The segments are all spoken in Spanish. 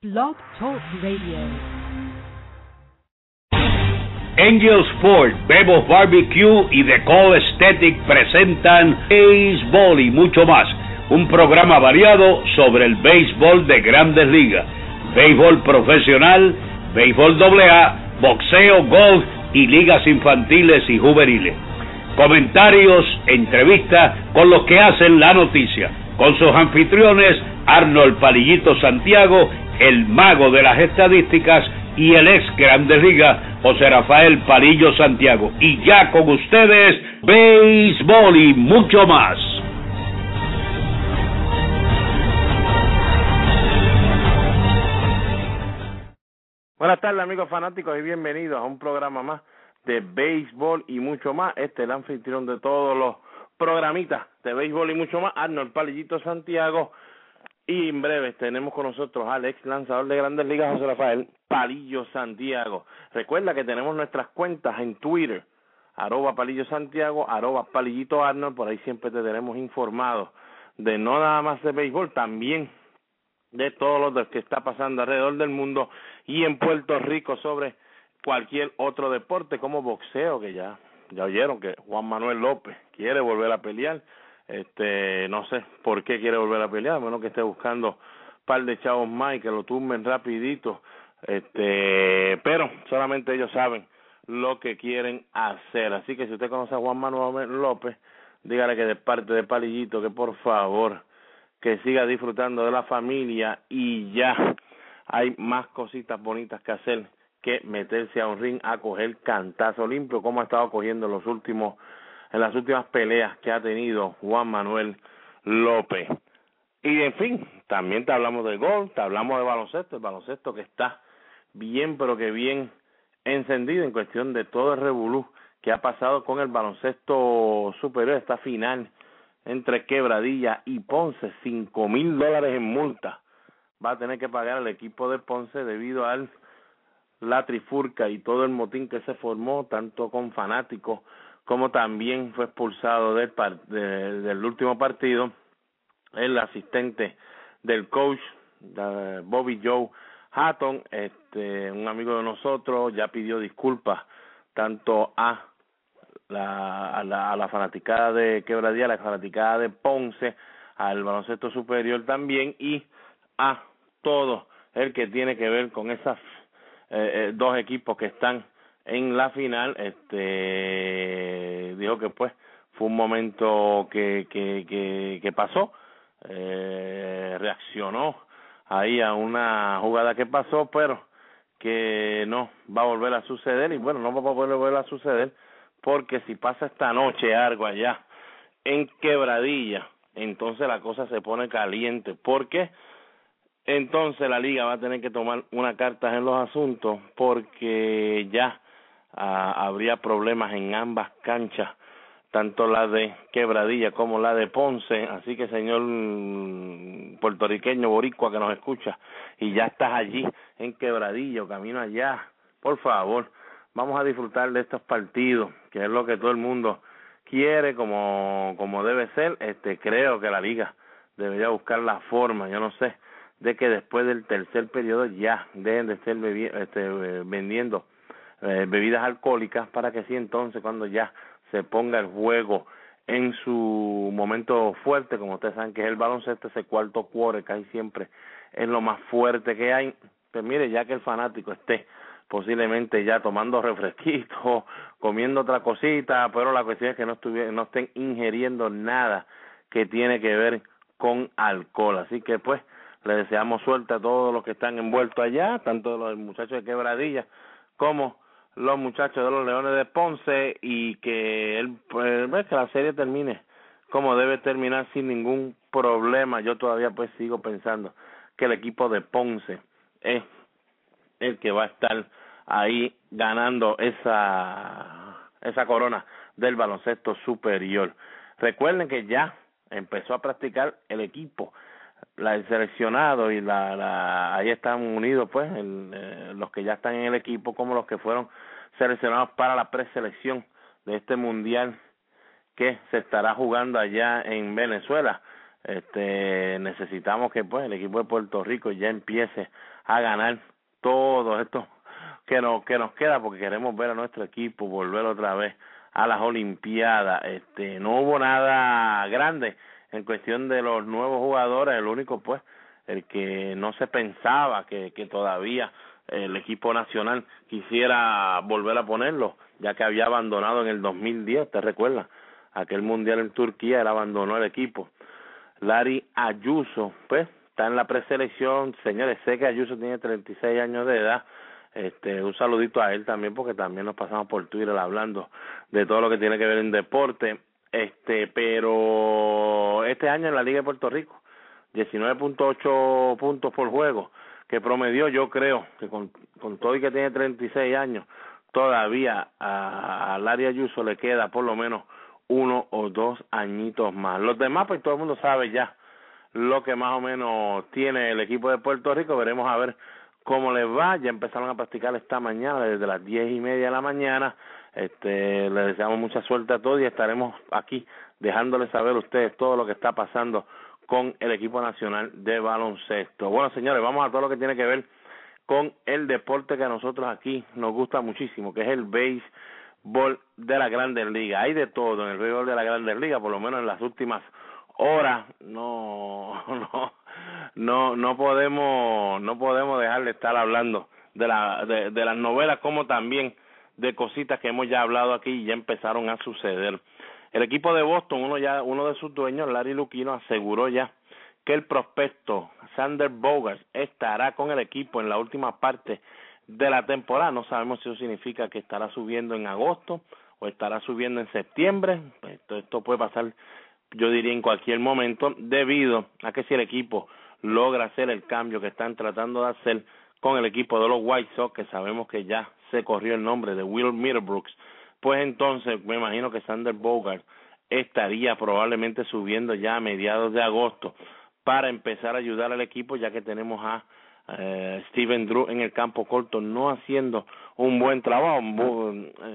Blog Talk Radio. Angel Sport, Bebo's BBQ y Dcol Estetic presentan Béisbol y mucho más. Un programa variado sobre el béisbol de Grandes Ligas, béisbol profesional, béisbol AA, boxeo, golf y ligas infantiles y juveniles. Comentarios, entrevistas con los que hacen la noticia. Con sus anfitriones, Arnold "Palillito" Santiago, el mago de las estadísticas, y el ex Grandes Ligas, Jose Rafael "Palillo" Santiago. Y ya con ustedes, béisbol y mucho más. Buenas tardes, amigos fanáticos, y bienvenidos a un programa más de béisbol y mucho más. Este es el anfitrión de todos los programitas de béisbol y mucho más, Arnold "Palillito" Santiago. Y en breve tenemos con nosotros al ex lanzador de Grandes Ligas, José Rafael "Palillo" Santiago. Recuerda que tenemos nuestras cuentas en Twitter, @PalilloSantiago, @PalillitoArnold. Por ahí siempre te tenemos informado de no nada más de béisbol, también de todo lo que está pasando alrededor del mundo y en Puerto Rico sobre cualquier otro deporte como boxeo, que ya oyeron que Juan Manuel López quiere volver a pelear. No sé por qué quiere volver a pelear, a menos que esté buscando un par de chavos más y que lo tumben rapidito, pero solamente ellos saben lo que quieren hacer. Así que si usted conoce a Juan Manuel López, dígale que de parte de Palillito, que por favor, que siga disfrutando de la familia, y ya hay más cositas bonitas que hacer que meterse a un ring a coger cantazo limpio, como ha estado cogiendo en las últimas peleas que ha tenido Juan Manuel López. Y en fin, también te hablamos de golf, te hablamos de baloncesto, el baloncesto que está bien, pero que bien encendido en cuestión de todo el revolú que ha pasado con el baloncesto superior. Esta final entre Quebradilla y Ponce, $5,000 en multa va a tener que pagar el equipo de Ponce debido a la trifurca y todo el motín que se formó, tanto con fanáticos como también fue expulsado del último partido el asistente del coach, Bobby Joe Hutton. Un amigo de nosotros ya pidió disculpas tanto a la fanaticada de Quebradilla, a la fanaticada de Ponce, al baloncesto superior también, y a todo el que tiene que ver con esas dos equipos que están en la final. Dijo que pues fue un momento que pasó, reaccionó ahí a una jugada que pasó, pero que no va a volver a suceder, y bueno, no va a volver a suceder, porque si pasa esta noche algo allá en Quebradilla, entonces la cosa se pone caliente, porque entonces la liga va a tener que tomar una carta en los asuntos, porque ya habría problemas en ambas canchas, tanto la de Quebradilla como la de Ponce. Así que, señor puertorriqueño boricua que nos escucha y ya estás allí en Quebradilla o camino allá, por favor, vamos a disfrutar de estos partidos, que es lo que todo el mundo quiere, como debe ser. Creo que la liga debería buscar la forma, yo no sé, de que después del tercer periodo ya dejen de estar vendiendo bebidas alcohólicas, para que sí, entonces, cuando ya se ponga el juego en su momento fuerte, como ustedes saben que es el baloncesto, ese cuarto quarter que hay siempre es lo más fuerte que hay, pues mire, ya que el fanático esté posiblemente ya tomando refresquitos, comiendo otra cosita, pero la cuestión es que no estén ingiriendo nada que tiene que ver con alcohol. Así que pues le deseamos suerte a todos los que están envueltos allá, tanto los muchachos de Quebradilla como los muchachos de los Leones de Ponce, y que la serie termine como debe terminar, sin ningún problema. Yo todavía pues sigo pensando que el equipo de Ponce es el que va a estar ahí ganando esa corona del baloncesto superior. Recuerden que ya empezó a practicar el equipo, el seleccionado, y ahí están unidos pues los que ya están en el equipo como los que fueron seleccionados para la preselección de este mundial que se estará jugando allá en Venezuela. Necesitamos que pues el equipo de Puerto Rico ya empiece a ganar todos estos que nos queda, porque queremos ver a nuestro equipo volver otra vez a las Olimpiadas. No hubo nada grande en cuestión de los nuevos jugadores. El único, pues, el que no se pensaba que todavía el equipo nacional quisiera volver a ponerlo, ya que había abandonado en el 2010, ¿te recuerdas? Aquel mundial en Turquía, él abandonó el equipo. Larry Ayuso, pues, está en la preselección. Señores, sé que Ayuso tiene 36 años de edad. Un saludito a él también, porque también nos pasamos por Twitter hablando de todo lo que tiene que ver en deporte. Pero este año en la Liga de Puerto Rico, 19.8 puntos por juego que promedió. Yo creo que con todo y que tiene 36 años, todavía a Larry Ayuso le queda por lo menos uno o dos añitos más. Los demás, pues todo el mundo sabe ya lo que más o menos tiene el equipo de Puerto Rico. Veremos a ver cómo les va. Ya empezaron a practicar esta mañana desde las 10:30 de la mañana. Les deseamos mucha suerte a todos y estaremos aquí dejándoles saber a ustedes todo lo que está pasando con el equipo nacional de baloncesto. Bueno, señores, vamos a todo lo que tiene que ver con el deporte que a nosotros aquí nos gusta muchísimo, que es el béisbol de la Grandes Ligas. Hay de todo en el béisbol de la Grandes Ligas, por lo menos en las últimas horas. No podemos dejar de estar hablando de las novelas, como también de cositas que hemos ya hablado aquí y ya empezaron a suceder. El equipo de Boston, uno de sus dueños, Larry Lucchino, aseguró ya que el prospecto Xander Bogaerts estará con el equipo en la última parte de la temporada. No sabemos si eso significa que estará subiendo en agosto o estará subiendo en septiembre. Esto puede pasar, yo diría, en cualquier momento, debido a que si el equipo logra hacer el cambio que están tratando de hacer con el equipo de los White Sox, que sabemos que ya se corrió el nombre de Will Middlebrooks, pues entonces me imagino que Xander Bogaerts estaría probablemente subiendo ya a mediados de agosto para empezar a ayudar al equipo, ya que tenemos a Steven Drew en el campo corto no haciendo un buen trabajo.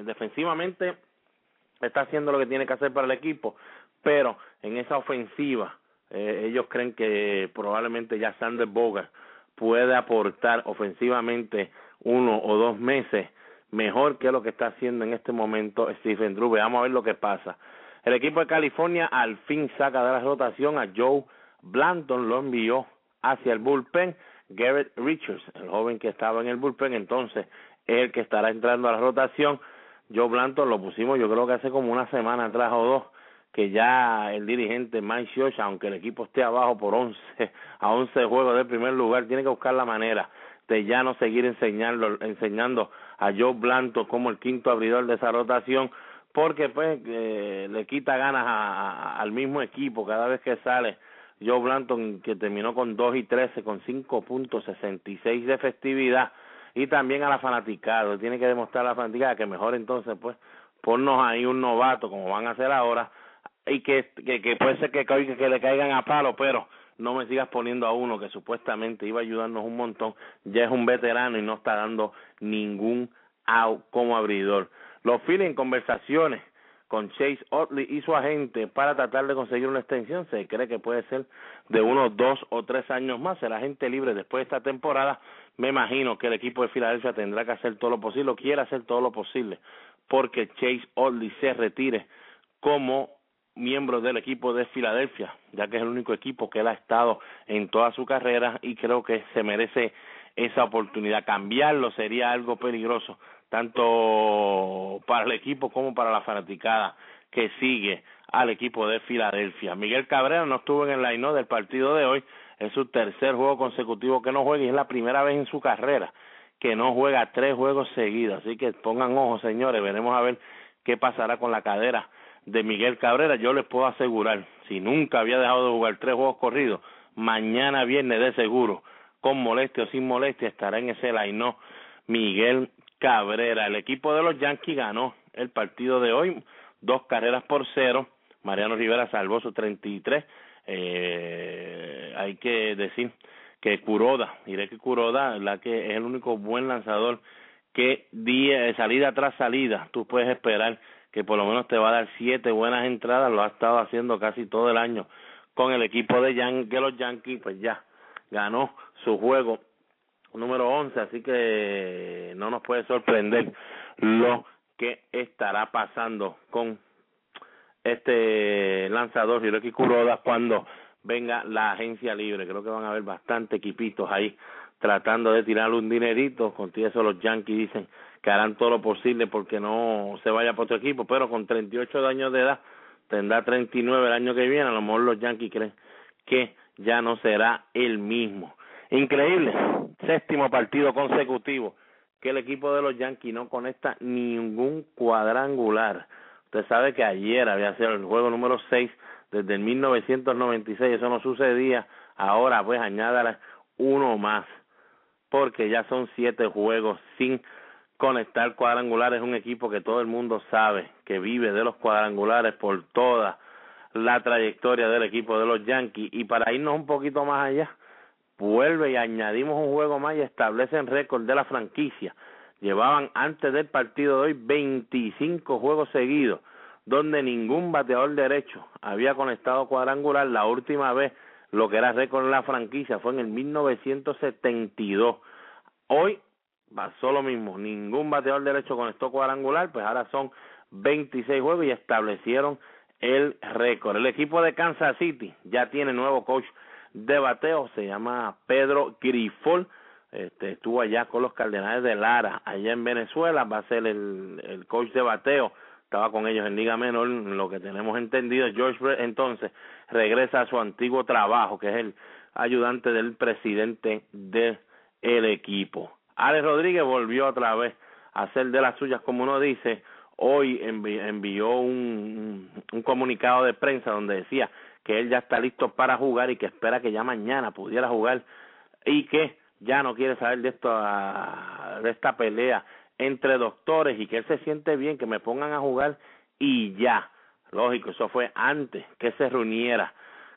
Defensivamente está haciendo lo que tiene que hacer para el equipo, pero en esa ofensiva ellos creen que probablemente ya Xander Bogaerts puede aportar ofensivamente uno o dos meses mejor que lo que está haciendo en este momento Stephen Drew. Veamos a ver lo que pasa. El equipo de California al fin saca de la rotación a Joe Blanton, lo envió hacia el bullpen. Garrett Richards, el joven que estaba en el bullpen, entonces es el que estará entrando a la rotación. Joe Blanton lo pusimos, yo creo que hace como una semana atrás o dos, que ya el dirigente Mike Scioscia, aunque el equipo esté abajo por 11 juegos del primer lugar, tiene que buscar la manera de ya no seguir enseñando a Joe Blanton como el quinto abridor de esa rotación, porque pues le quita ganas al mismo equipo cada vez que sale Joe Blanton, que terminó con 2-13 con 5.66 de efectividad, y también a la fanaticada. Tiene que demostrar a la fanaticada que mejor entonces pues ponnos ahí un novato como van a hacer ahora, y que puede ser que le caigan a palo, pero no me sigas poniendo a uno que supuestamente iba a ayudarnos un montón, ya es un veterano y no está dando ningún out como abridor. Los Phillies, en conversaciones con Chase Utley y su agente para tratar de conseguir una extensión, se cree que puede ser de unos 2 o 3 años más. Será agente libre después de esta temporada. Me imagino que el equipo de Filadelfia tendrá que hacer todo lo posible, o quiere hacer todo lo posible, porque Chase Utley se retire como miembro del equipo de Filadelfia, ya que es el único equipo que él ha estado en toda su carrera, y creo que se merece esa oportunidad. Cambiarlo sería algo peligroso, tanto para el equipo como para la fanaticada que sigue al equipo de Filadelfia. Miguel Cabrera no estuvo en el line-up del partido de hoy. Es su tercer juego consecutivo que no juega, y es la primera vez en su carrera que no juega 3 juegos seguidos. Así que pongan ojo, señores, veremos a ver qué pasará con la cadera de Miguel Cabrera. Yo les puedo asegurar, si nunca había dejado de jugar 3 juegos corridos, mañana viernes de seguro, con molestia o sin molestia, estará en ese line-up Miguel Cabrera. El equipo de los Yankees ganó el partido de hoy, 2 carreras por 0. Mariano Rivera salvó su 33. Hay que decir que Hiroki Kuroda, la que es el único buen lanzador que salida tras salida tú puedes esperar que por lo menos te va a dar 7 buenas entradas. Lo ha estado haciendo casi todo el año con el equipo de los Yankees. Pues ya ganó su juego un número 11, así que no nos puede sorprender lo que estará pasando con este lanzador Hiroki Kuroda cuando venga la agencia libre. Creo que van a haber bastante equipitos ahí tratando de tirar un dinerito. Con eso los Yankees dicen que harán todo lo posible porque no se vaya para otro equipo, pero con 38 años de edad, tendrá 39 el año que viene, a lo mejor los Yankees creen que ya no será el mismo. Increíble, 7º partido consecutivo que el equipo de los Yankees no conecta ningún cuadrangular. Usted sabe que ayer había sido el juego número 6 desde el 1996, eso no sucedía. Ahora pues añádale uno más, porque ya son 7 juegos sin conectar cuadrangulares. Es un equipo que todo el mundo sabe que vive de los cuadrangulares por toda la trayectoria del equipo de los Yankees. Y para irnos un poquito más allá, vuelve y añadimos un juego más y establecen récord de la franquicia. Llevaban antes del partido de hoy 25 juegos seguidos donde ningún bateador derecho había conectado cuadrangular. La última vez lo que era récord en la franquicia fue en el 1972. Hoy pasó lo mismo, ningún bateador derecho conectó cuadrangular, pues ahora son 26 juegos y establecieron el récord. El equipo de Kansas City ya tiene nuevo coach de bateo, se llama Pedro Grifol, estuvo allá con los Cardenales de Lara, allá en Venezuela, va a ser el coach de bateo, estaba con ellos en Liga Menor, lo que tenemos entendido. George Brecht entonces regresa a su antiguo trabajo, que es el ayudante del presidente del equipo. Alex Rodríguez volvió otra vez a hacer de las suyas, como uno dice. Hoy envió un comunicado de prensa donde decía que él ya está listo para jugar y que espera que ya mañana pudiera jugar y que ya no quiere saber de esta pelea entre doctores y que él se siente bien, que me pongan a jugar y ya. Lógico, eso fue antes que se reuniera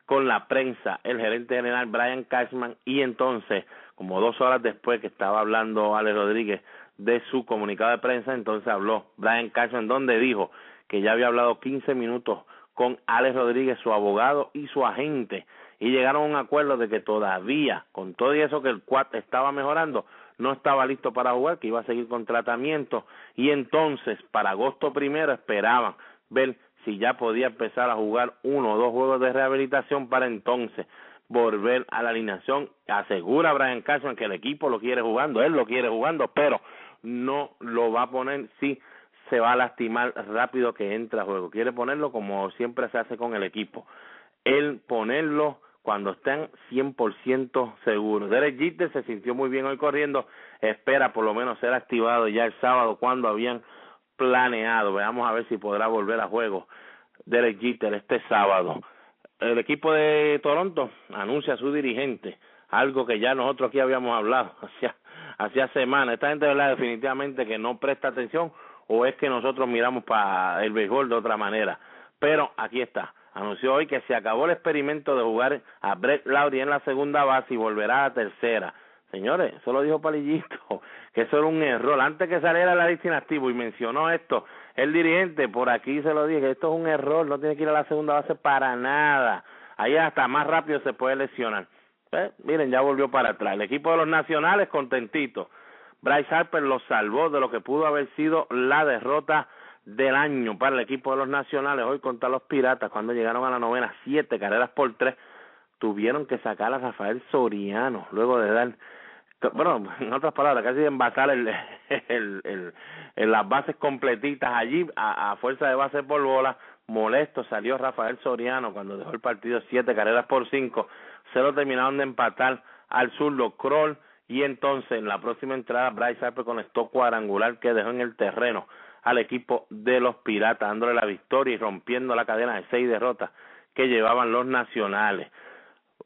con la prensa el gerente general Brian Cashman, y entonces, como 2 horas después que estaba hablando Alex Rodríguez de su comunicado de prensa, entonces habló Brian Cashman, donde dijo que ya había hablado 15 minutos con Alex Rodríguez, su abogado y su agente, y llegaron a un acuerdo de que todavía, con todo eso que el quad estaba mejorando, no estaba listo para jugar, que iba a seguir con tratamiento, y entonces para agosto 1 esperaban ver si ya podía empezar a jugar 1 o 2 juegos de rehabilitación para entonces volver a la alineación. Asegura Brian Cashman que el equipo lo quiere jugando, él lo quiere jugando, pero no lo va a poner si se va a lastimar rápido que entra a juego. Quiere ponerlo como siempre se hace con el equipo, él ponerlo cuando estén 100% seguros. Derek Jeter se sintió muy bien hoy corriendo, espera por lo menos ser activado ya el sábado cuando habían planeado. Veamos a ver si podrá volver a juego Derek Jeter este sábado. El equipo de Toronto anuncia a su dirigente, algo que ya nosotros aquí habíamos hablado hacía semanas. Esta gente, ¿verdad?, definitivamente que no presta atención, o es que nosotros miramos para el béisbol de otra manera. Pero aquí está, anunció hoy que se acabó el experimento de jugar a Brett Lawrie en la segunda base y volverá a tercera. Señores, eso lo dijo Palillito, que eso era un error. Antes que saliera la lista inactiva y mencionó esto, el dirigente, por aquí se lo dije, que esto es un error, no tiene que ir a la segunda base para nada. Ahí hasta más rápido se puede lesionar. Miren, ya volvió para atrás. El equipo de los Nacionales contentito. Bryce Harper lo salvó de lo que pudo haber sido la derrota del año para el equipo de los Nacionales. Hoy contra los Piratas, cuando llegaron a la novena, 7 carreras por 3. Tuvieron que sacar a Rafael Soriano luego de dar, bueno, en otras palabras, casi envasar las bases completitas allí a fuerza de base por bola. Molesto salió Rafael Soriano cuando dejó el partido, 7 carreras por 5. Se lo terminaron de empatar al zurdo Kroll, y entonces en la próxima entrada Bryce Harper conectó cuadrangular que dejó en el terreno al equipo de los Piratas, dándole la victoria y rompiendo la cadena de 6 derrotas que llevaban los Nacionales.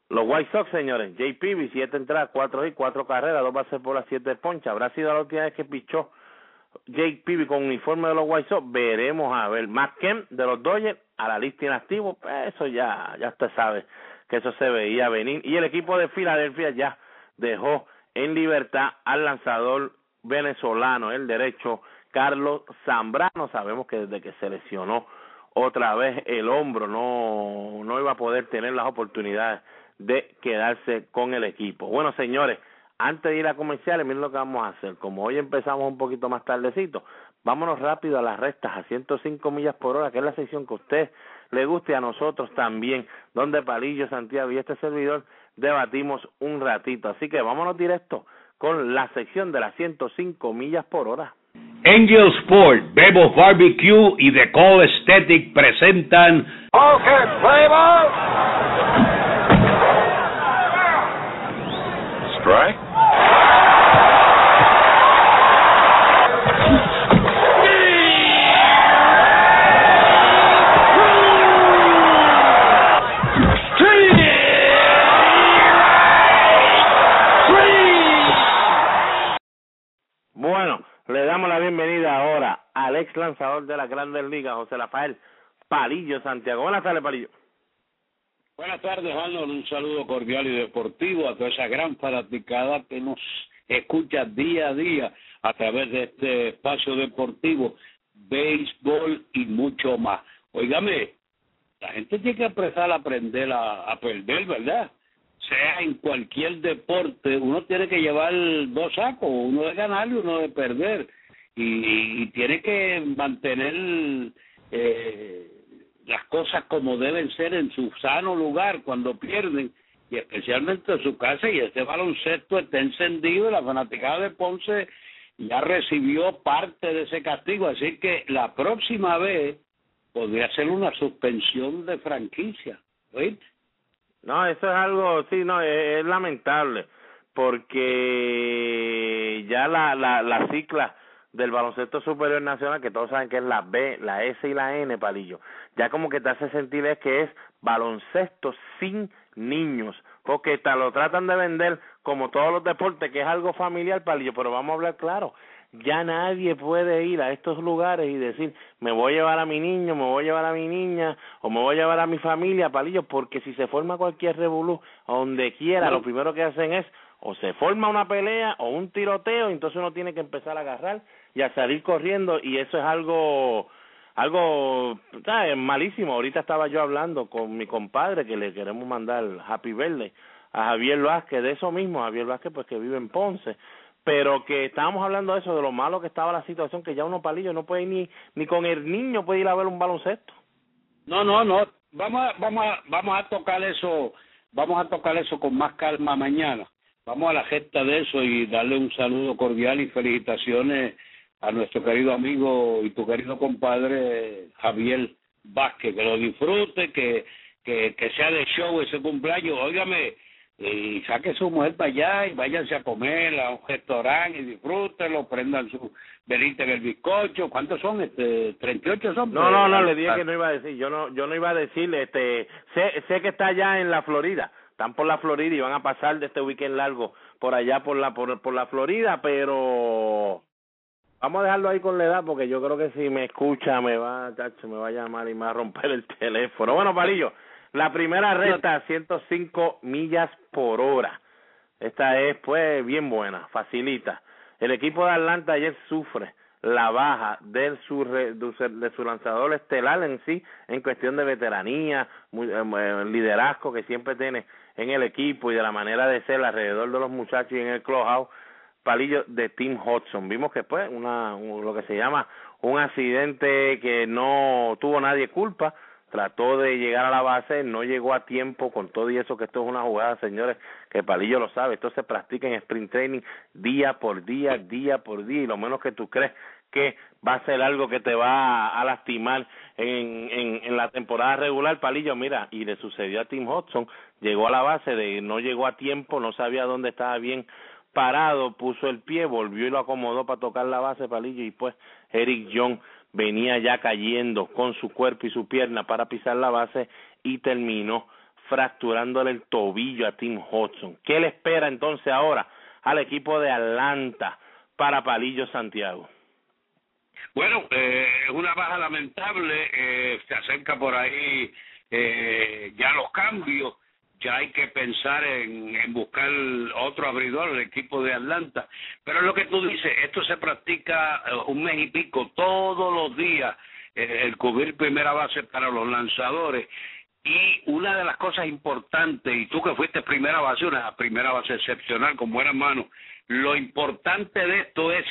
Los White Sox, señores, Jay Peavy, 7 entradas, 4 hits, 4 carreras, 2 bases por bolas, 7 ponches. ¿Habrá sido la última vez que pichó Jay Peavy con uniforme de los White Sox? Veremos a ver. Mark Kemp, de los Dodgers, a la lista inactivo. Pues eso ya usted sabe que eso se veía venir. Y el equipo de Filadelfia ya dejó en libertad al lanzador venezolano, el derecho Carlos Zambrano. Sabemos que desde que se lesionó otra vez el hombro, no iba a poder tener las oportunidades de quedarse con el equipo. Bueno, señores, Antes de ir a comerciales, miren lo que vamos a hacer. Como hoy empezamos un poquito más tardecito, vámonos rápido a las rectas a 105 millas por hora, que es la sección que a usted le guste y a nosotros también, donde Palillo, Santiago y este servidor debatimos un ratito. Así que vámonos directo con la sección de las 105 millas por hora. Angel Sport, Bebo's BBQ y Dcol Estetic presentan Okay, play ball. Strike. Le damos la bienvenida ahora al ex lanzador de las Grandes Ligas, Jose Rafael "Palillo" Santiago. Buenas tardes, Palillo. Buenas tardes, Arnold. Un saludo cordial y deportivo a toda esa gran fanaticada que nos escucha día a día a través de este espacio deportivo, béisbol y mucho más. Óigame, la gente tiene que empezar a aprender a perder, ¿verdad? Sea en cualquier deporte, uno tiene que llevar dos sacos, uno de ganar y uno de perder, y tiene que mantener las cosas como deben ser en su sano lugar cuando pierden, y especialmente en su casa, y este baloncesto está encendido, y la fanaticada de Ponce ya recibió parte de ese castigo, así que la próxima vez podría ser una suspensión de franquicia, ¿oíste? No, eso es algo, sí, no, es lamentable, porque ya la cicla del baloncesto superior nacional, que todos saben que es la B, la S y la N, Palillo, ya como que te hace sentir es que es baloncesto sin niños, porque lo tratan de vender como todos los deportes, que es algo familiar, Palillo, pero vamos a hablar claro. Ya nadie puede ir a estos lugares y decir, me voy a llevar a mi niño, me voy a llevar a mi niña, o me voy a llevar a mi familia, Palillo, porque si se forma cualquier revolú, a donde quiera, lo primero que hacen es, o se forma una pelea, o un tiroteo, y entonces uno tiene que empezar a agarrar y a salir corriendo, y eso es algo, ¿sabes?, malísimo. Ahorita estaba yo hablando con mi compadre, que le queremos mandar Happy Birthday, a Javier Vázquez, de eso mismo, Javier Vázquez, pues que vive en Ponce, pero que estábamos hablando de eso, de lo malo que estaba la situación, que ya uno, Palillo, no puede ir ni con el niño puede ir a ver un baloncesto. No, vamos a tocar eso con más calma mañana. Vamos a la gesta de eso y darle un saludo cordial y felicitaciones a nuestro querido amigo y tu querido compadre Javier Vázquez, que lo disfrute, que sea de show ese cumpleaños. Óigame, y saque su mujer para allá y váyanse a comer a un restaurante y disfrútenlo, prendan su velita en el bizcocho. ¿Cuántos son? 38 son. No, le dije que no iba a decir, yo no iba a decir, sé que está allá en la Florida, están por la Florida y van a pasar de este weekend largo por allá por la Florida, pero vamos a dejarlo ahí con la edad, porque yo creo que si me escucha me va a llamar y me va a romper el teléfono. Bueno, Palillo, la primera recta a 105 millas por hora. Esta es, pues, bien buena, facilita. El equipo de Atlanta ayer sufre la baja de su lanzador estelar en sí, en cuestión de veteranía, liderazgo que siempre tiene en el equipo y de la manera de ser alrededor de los muchachos y en el clubhouse, Palillo, de Tim Hudson. Vimos que, pues, lo que se llama un accidente que no tuvo nadie culpa. Trató de llegar a la base, no llegó a tiempo con todo y eso, que esto es una jugada, señores, que Palillo lo sabe. Esto se practica en sprint training día por día, y lo menos que tú crees que va a ser algo que te va a lastimar en la temporada regular, Palillo. Mira, y le sucedió a Tim Hudson, llegó a la base, no llegó a tiempo, no sabía dónde estaba bien parado, puso el pie, volvió y lo acomodó para tocar la base, Palillo, y pues Eric Young venía ya cayendo con su cuerpo y su pierna para pisar la base y terminó fracturándole el tobillo a Tim Hudson. ¿Qué le espera entonces ahora al equipo de Atlanta para Palillo Santiago? Bueno, es una baja lamentable, se acerca por ahí ya los cambios, ya hay que pensar en buscar otro abridor, el equipo de Atlanta. Pero lo que tú dices, esto se practica un mes y pico, todos los días, el cubrir primera base para los lanzadores. Y una de las cosas importantes, y tú que fuiste primera base, una primera base excepcional, con buenas manos, lo importante de esto es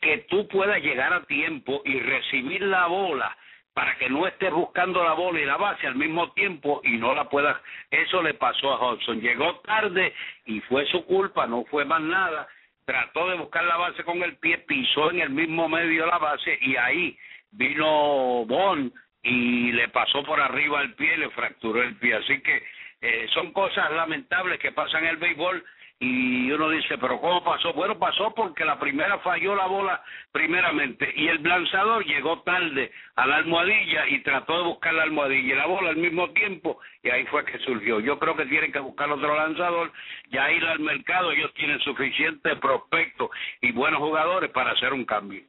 que tú puedas llegar a tiempo y recibir la bola para que no estés buscando la bola y la base al mismo tiempo y no la puedas. Eso le pasó a Hudson. Llegó tarde y fue su culpa, no fue más nada. Trató de buscar la base con el pie, pisó en el mismo medio la base y ahí vino Bond y le pasó por arriba el pie, le fracturó el pie. Así que son cosas lamentables que pasan en el béisbol y uno dice, ¿pero cómo pasó? Bueno, pasó porque la primera falló la bola primeramente y el lanzador llegó tarde a la almohadilla y trató de buscar la almohadilla y la bola al mismo tiempo y ahí fue que surgió. Yo creo que tienen que buscar otro lanzador, ya ir al mercado, ellos tienen suficientes prospectos y buenos jugadores para hacer un cambio.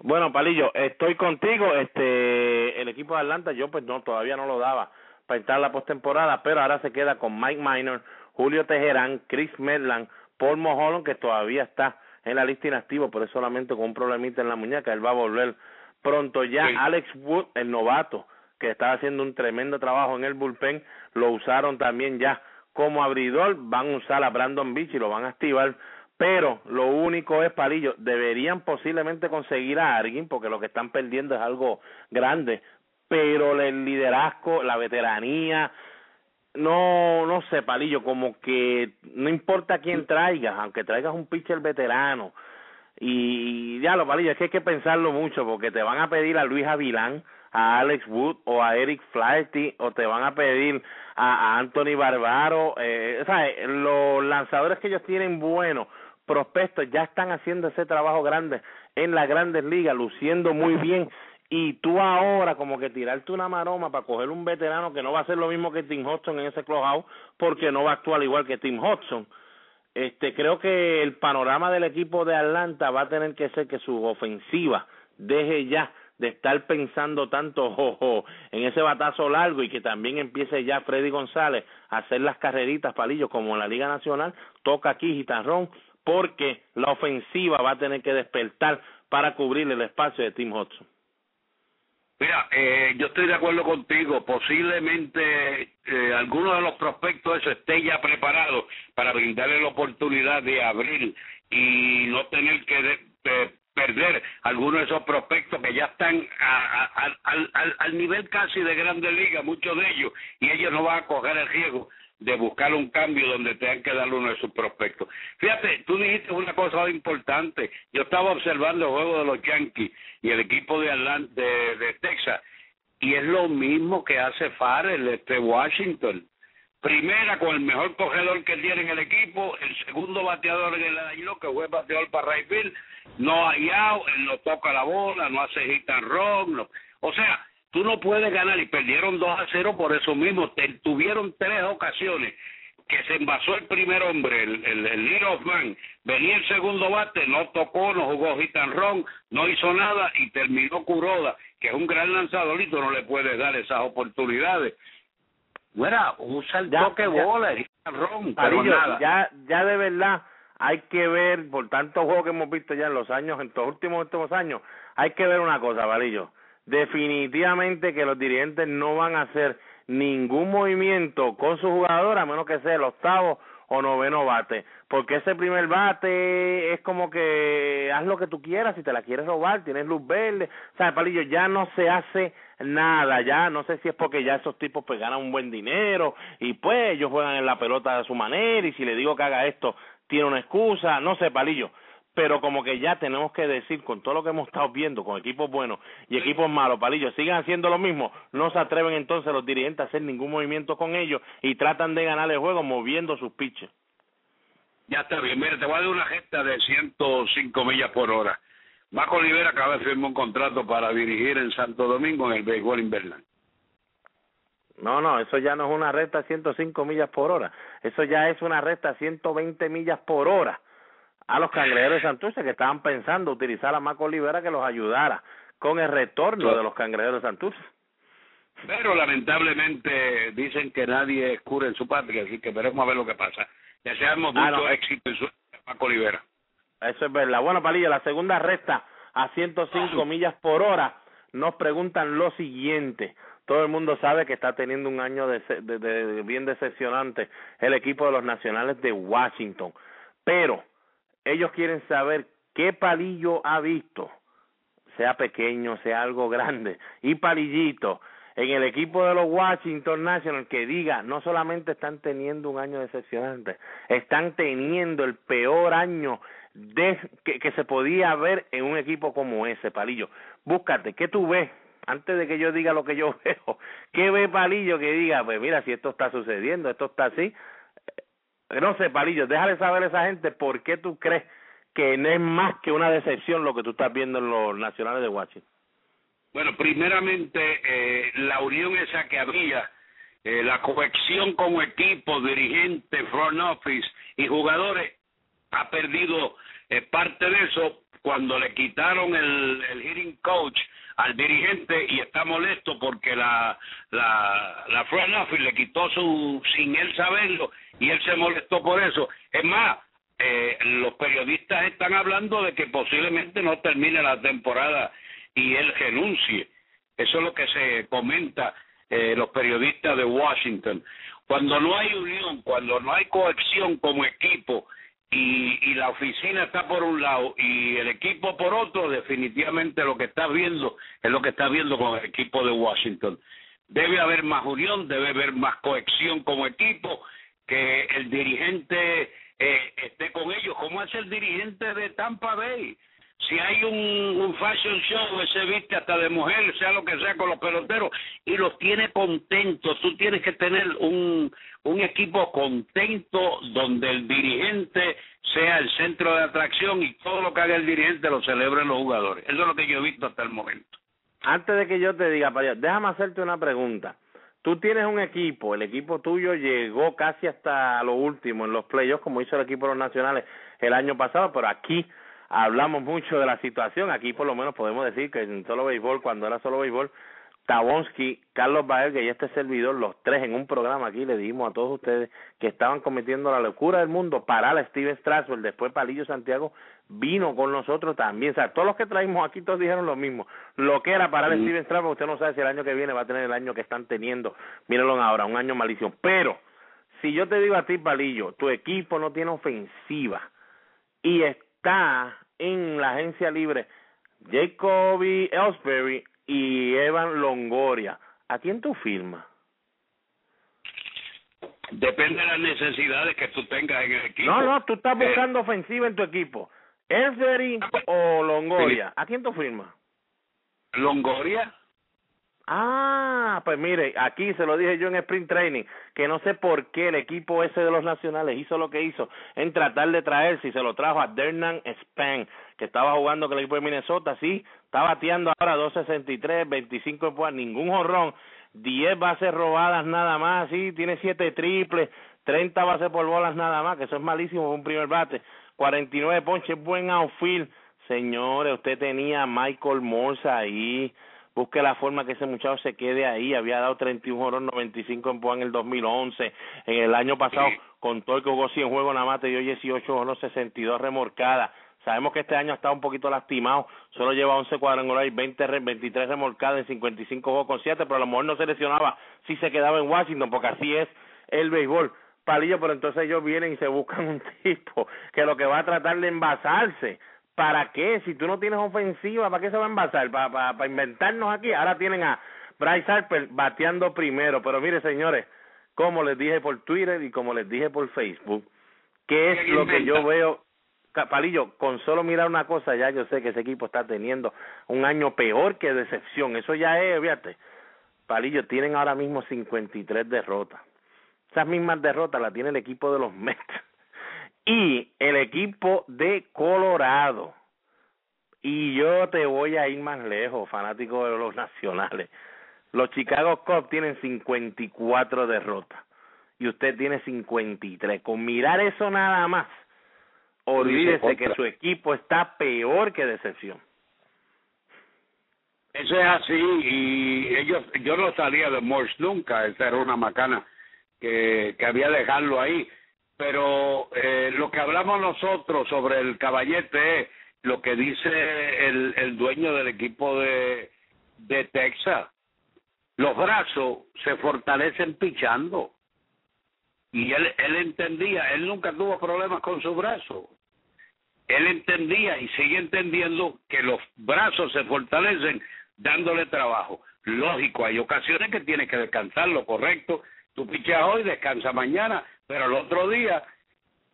Bueno, Palillo, estoy contigo. El equipo de Atlanta, yo pues no, todavía no lo daba para entrar a la postemporada, pero ahora se queda con Mike Minor, Julio Teherán, Chris Medland, Paul Mulholland, que todavía está en la lista inactivo, pero es solamente con un problemita en la muñeca. Él va a volver pronto ya. Sí. Alex Wood, el novato, que estaba haciendo un tremendo trabajo en el bullpen, lo usaron también ya como abridor. Van a usar a Brandon Beach y lo van a activar. Pero lo único es, Palillo, deberían posiblemente conseguir a alguien, porque lo que están perdiendo es algo grande, pero el liderazgo, la veteranía, no sé, Palillo, como que no importa quién traigas, aunque traigas un pitcher veterano, y ya lo, Palillo, es que hay que pensarlo mucho, porque te van a pedir a Luis Avilán, a Alex Wood o a Eric Flaherty, o te van a pedir a Anthony Barbaro, ¿sabes? Los lanzadores que ellos tienen buenos, prospectos, ya están haciendo ese trabajo grande en las grandes ligas, luciendo muy bien, y tú ahora como que tirarte una maroma para coger un veterano que no va a hacer lo mismo que Tim Hudson en ese clubhouse, porque no va a actuar igual que Tim Hudson. Creo que el panorama del equipo de Atlanta va a tener que ser que su ofensiva deje ya de estar pensando tanto en ese batazo largo y que también empiece ya Freddy González a hacer las carreritas, Palillo, como en la Liga Nacional, toca aquí Gitarrón, porque la ofensiva va a tener que despertar para cubrir el espacio de Tim Hudson. Mira, yo estoy de acuerdo contigo, posiblemente alguno de los prospectos eso esté ya preparado para brindarle la oportunidad de abrir y no tener que perder algunos de esos prospectos que ya están al nivel casi de Grandes Ligas, muchos de ellos, y ellos no van a coger el riesgo de buscar un cambio donde tengan que darle uno de sus prospectos. Fíjate, tú dijiste una cosa importante. Yo estaba observando el juego de los Yankees y el equipo de Atlanta, de Texas, y es lo mismo que hace Farrell, Washington. Primera con el mejor corredor que tiene en el equipo, el segundo bateador en el año, que fue bateador para Rayfield, no ha hallado, él no toca la bola, no hace hit and run, no. O sea, tú no puedes ganar y perdieron 2-0 por eso mismo. Tuvieron tres ocasiones que se envasó el primer hombre, el lead off man, venía el segundo bate, no tocó, no jugó hit and run, no hizo nada y terminó Kuroda, que es un gran lanzador y tú no le puedes dar esas oportunidades. Bueno, usa el toque bola, el ron, pero nada. Ya de verdad hay que ver, por tantos juegos que hemos visto ya en los años, en los últimos años, hay que ver una cosa, Palillo. Definitivamente que los dirigentes no van a hacer ningún movimiento con su jugador, a menos que sea el octavo o noveno bate, porque ese primer bate es como que haz lo que tú quieras, si te la quieres robar, tienes luz verde, ¿sabes, Palillo? Ya no se hace nada, ya no sé si es porque ya esos tipos pues ganan un buen dinero y pues ellos juegan en la pelota de su manera y si le digo que haga esto tiene una excusa, no sé, Palillo, pero como que ya tenemos que decir con todo lo que hemos estado viendo, con equipos buenos y equipos malos, Palillo, sigan haciendo lo mismo, no se atreven entonces los dirigentes a hacer ningún movimiento con ellos y tratan de ganar el juego moviendo sus pitches. Ya está bien, mira, te voy a dar una gesta de 105 millas por hora. Marco Olivera acaba de firmar un contrato para dirigir en Santo Domingo en el béisbol invernal. No, eso ya no es una recta de 105 millas por hora, eso ya es una recta de 120 millas por hora. A los Cangrejeros de Santurce, que estaban pensando utilizar a Marco Olivera que los ayudara con el retorno de los Cangrejeros de Santurce. Pero lamentablemente dicen que nadie es cura en su patria, así que veremos a ver lo que pasa. Deseamos mucho éxito y suerte a Marco Olivera. Eso es verdad. Bueno, Palillo, la segunda recta a 105 millas por hora, nos preguntan lo siguiente. todo el mundo sabe que está teniendo un año de bien decepcionante el equipo de los Nacionales de Washington, pero ellos quieren saber qué Palillo ha visto, sea pequeño, sea algo grande, y Palillito en el equipo de los Washington Nationals que diga, no solamente están teniendo un año decepcionante, están teniendo el peor año que se podía ver en un equipo como ese. Palillo, búscate, ¿qué tú ves? Antes de que yo diga lo que yo veo, ¿qué ve Palillo que diga, pues mira, si esto está sucediendo, esto está así? No sé, Palillo, déjale saber a esa gente por qué tú crees que no es más que una decepción lo que tú estás viendo en los Nacionales de Washington. Bueno, primeramente, la unión esa que había, la cohesión como equipo, dirigente, front office y jugadores, ha perdido parte de eso cuando le quitaron el hitting coach al dirigente, y está molesto porque la front office le quitó sin él saberlo, y él se molestó por eso. Es más, los periodistas están hablando de que posiblemente no termine la temporada y él renuncie. Eso es lo que se comenta, los periodistas de Washington. Cuando no hay unión, cuando no hay cohesión como equipo, y la oficina está por un lado y el equipo por otro, definitivamente lo que está viendo es lo que está viendo con el equipo de Washington. Debe haber más unión, debe haber más cohesión como equipo, que el dirigente esté con ellos. ¿Cómo hace el dirigente de Tampa Bay? Si hay un fashion show, se viste hasta de mujer, sea lo que sea, con los peloteros, y los tiene contentos. Tú tienes que tener un equipo contento donde el dirigente sea el centro de atracción y todo lo que haga el dirigente lo celebren los jugadores. Eso es lo que yo he visto hasta el momento. Antes de que yo te diga, Palillo, déjame hacerte una pregunta. Tú tienes un equipo, el equipo tuyo llegó casi hasta lo último en los playoffs, como hizo el equipo de los Nacionales el año pasado, pero aquí hablamos mucho de la situación. Aquí por lo menos podemos decir que en solo béisbol, cuando era solo béisbol, Tabonsky, Carlos Baerga y este servidor, los tres en un programa aquí le dijimos a todos ustedes que estaban cometiendo la locura del mundo parar a Steven Strasburg. Después Palillo Santiago vino con nosotros también. O sea, todos los que traímos aquí todos dijeron lo mismo. Lo que era parar a Steven Strasburg, usted no sabe si el año que viene va a tener el año que están teniendo. Mírenlo ahora, un año malísimo. Pero si yo te digo a ti, Palillo, tu equipo no tiene ofensiva y está en la agencia libre Jacoby Ellsbury y Evan Longoria, ¿a quién tú firmas? Depende de las necesidades que tú tengas en el equipo. No, tú estás buscando ofensiva en tu equipo. ¿Ellsbury o Longoria? ¿A quién tú firmas? ¿Longoria? Ah, pues mire, aquí se lo dije yo en Spring Training, que no sé por qué el equipo ese de los Nacionales hizo lo que hizo en tratar de traer, si se lo trajo a Dernan Span, que estaba jugando con el equipo de Minnesota, sí, está bateando ahora 2.63, 25 de ponches, ningún jonrón, 10 bases robadas nada más, sí, tiene 7 triples, 30 bases por bolas nada más, que eso es malísimo, fue un primer bate, 49 ponches, buen outfield. Señores, usted tenía a Michael Morse ahí. Busque la forma que ese muchacho se quede ahí. Había dado 31 jonrones, 95 empujadas en el 2011. En el año pasado, con todo el que jugó 100 juegos, nada más te dio 18 jonrones, 62 remolcadas. Sabemos que este año ha estado un poquito lastimado. Solo lleva 11 cuadrangulares, 23 remolcadas en 55 juegos con 7. Pero a lo mejor no se lesionaba si se quedaba en Washington, porque así es el béisbol, Palillo. Pero entonces ellos vienen y se buscan un tipo que lo que va a tratar de envasarse. ¿Para qué? Si tú no tienes ofensiva, ¿para qué se va a envasar? ¿Para inventarnos aquí? Ahora tienen a Bryce Harper bateando primero. Pero mire, señores, como les dije por Twitter y como les dije por Facebook, ¿qué es lo que yo veo? Palillo, con solo mirar una cosa ya yo sé que ese equipo está teniendo un año peor que decepción. Eso ya es, fíjate. Palillo, tienen ahora mismo 53 derrotas. Esas mismas derrotas las tiene el equipo de los Mets y el equipo de Colorado. Y yo te voy a ir más lejos, fanático de los Nacionales. Los Chicago Cubs tienen 54 derrotas y usted tiene 53. Con mirar eso nada más, olvídese que su equipo está peor que decepción. Eso es así, y yo no salía de Morse nunca. Esa era una macana que había dejarlo ahí. Pero lo que hablamos nosotros sobre el caballete es lo que dice el dueño del equipo de Texas. los brazos se fortalecen pichando. Y él entendía, él nunca tuvo problemas con su brazo. Él entendía y sigue entendiendo que los brazos se fortalecen dándole trabajo. Lógico, hay ocasiones que tienes que descansar, lo correcto. Tú pichas hoy, descansa mañana, pero el otro día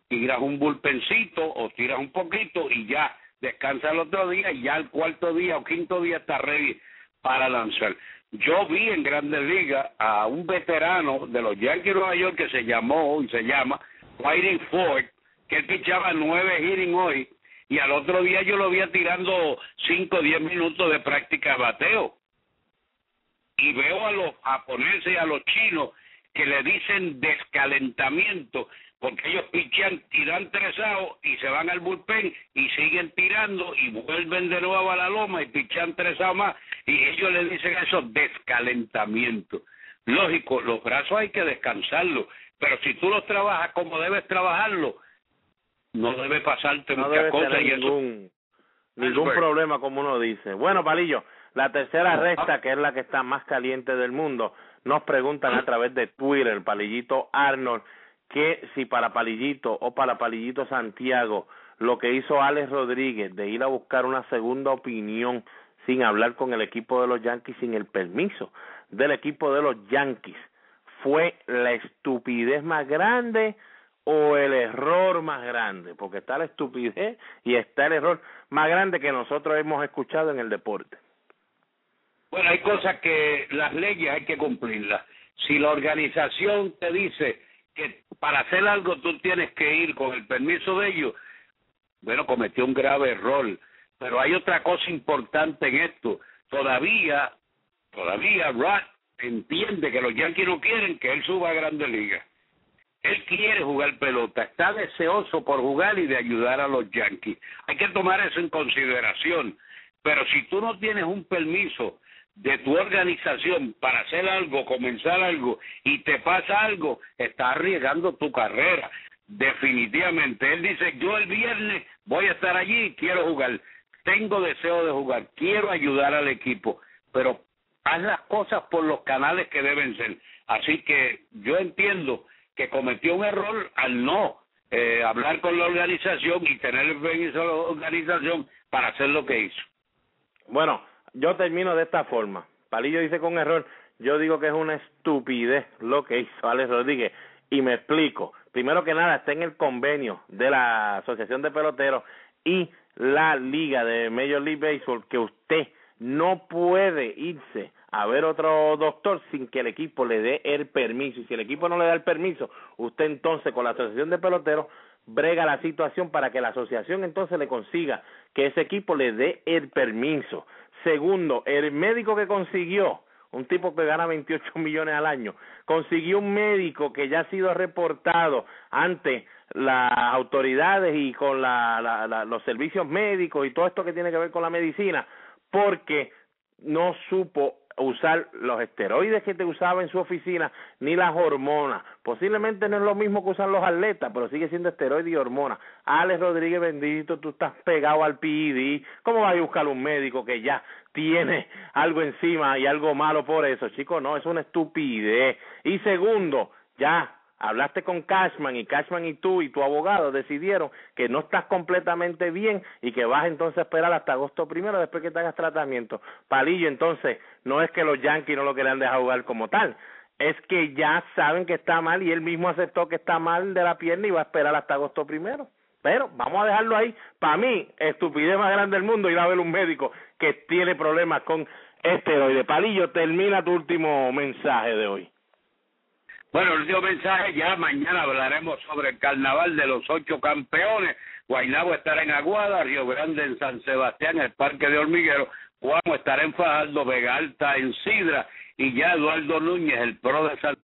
tiras un bullpencito o tiras un poquito y ya descansa el otro día y ya el cuarto día o quinto día está ready para lanzar. Yo vi en Grandes Ligas a un veterano de los Yankees de Nueva York que se llamó y se llama Whitey Ford, que él pichaba 9 innings hoy y al otro día yo lo vi tirando 5 o 10 minutos de práctica de bateo. Y veo a los japoneses y a los chinos que le dicen descalentamiento, porque ellos pichean, tiran 3 outs y se van al bullpen y siguen tirando y vuelven de nuevo a la loma y pichan 3 outs más, y ellos le dicen eso, descalentamiento. Lógico, los brazos hay que descansarlos, pero si tú los trabajas como debes trabajarlo, no debe pasarte muchas cosas. Y ningún problema, como uno dice. Bueno, Palillo, la tercera recta, que es la que está más caliente del mundo, nos preguntan a través de Twitter, Palillito Arnold, que si para Palillito o para Palillito Santiago, lo que hizo Alex Rodríguez de ir a buscar una segunda opinión sin hablar con el equipo de los Yankees, sin el permiso del equipo de los Yankees, ¿fue la estupidez más grande o el error más grande? Porque está la estupidez y está el error más grande que nosotros hemos escuchado en el deporte. Bueno, hay cosas que las leyes hay que cumplirlas. Si la organización te dice que para hacer algo tú tienes que ir con el permiso de ellos, bueno, cometió un grave error. Pero hay otra cosa importante en esto. Todavía Rod entiende que los Yankees no quieren que él suba a Grandes Ligas. Él quiere jugar pelota, está deseoso por jugar y de ayudar a los Yankees. Hay que tomar eso en consideración. Pero si tú no tienes un permiso de tu organización para hacer algo, comenzar algo, y te pasa algo, estás arriesgando tu carrera. Definitivamente. Él dice, yo el viernes voy a estar allí y quiero jugar. Tengo deseo de jugar, quiero ayudar al equipo, pero haz las cosas por los canales que deben ser. Así que yo entiendo que cometió un error al no hablar con la organización y tener el permiso de la organización para hacer lo que hizo. Bueno, yo termino de esta forma. Palillo dice con error, yo digo que es una estupidez lo que hizo Alex Rodríguez, y me explico. Primero que nada, está en el convenio de la Asociación de Peloteros y la Liga de Major League Baseball que usted no puede irse a ver otro doctor sin que el equipo le dé el permiso, y si el equipo no le da el permiso, usted entonces con la Asociación de Peloteros brega la situación para que la asociación entonces le consiga que ese equipo le dé el permiso. Segundo, el médico que consiguió, un tipo que gana 28 millones al año, consiguió un médico que ya ha sido reportado ante las autoridades y con los servicios médicos y todo esto que tiene que ver con la medicina, porque no supo usar los esteroides que te usaba en su oficina, ni las hormonas. Posiblemente no es lo mismo que usan los atletas, pero sigue siendo esteroides y hormonas. Alex Rodríguez, bendito, tú estás pegado al PED. ¿Cómo vas a buscar un médico que ya tiene algo encima y algo malo por eso? Chico, no, es una estupidez. Y segundo, ya hablaste con Cashman y tú y tu abogado decidieron que no estás completamente bien y que vas entonces a esperar hasta agosto 1 después que te hagas tratamiento. Palillo, entonces, no es que los Yankees no lo querían dejar jugar como tal, es que ya saben que está mal y él mismo aceptó que está mal de la pierna y va a esperar hasta agosto 1. Pero vamos a dejarlo ahí. Para mí, estupidez más grande del mundo ir a ver un médico que tiene problemas con esteroides. Palillo, termina tu último mensaje de hoy. Bueno, el último mensaje, ya mañana hablaremos sobre el carnaval de los 8 campeones. Guaynabo estará en Aguada, Río Grande en San Sebastián, el Parque de Hormiguero, Cuamo estará en Fajardo, Vega Alta en Sidra, y ya Eduardo Núñez, el pro de San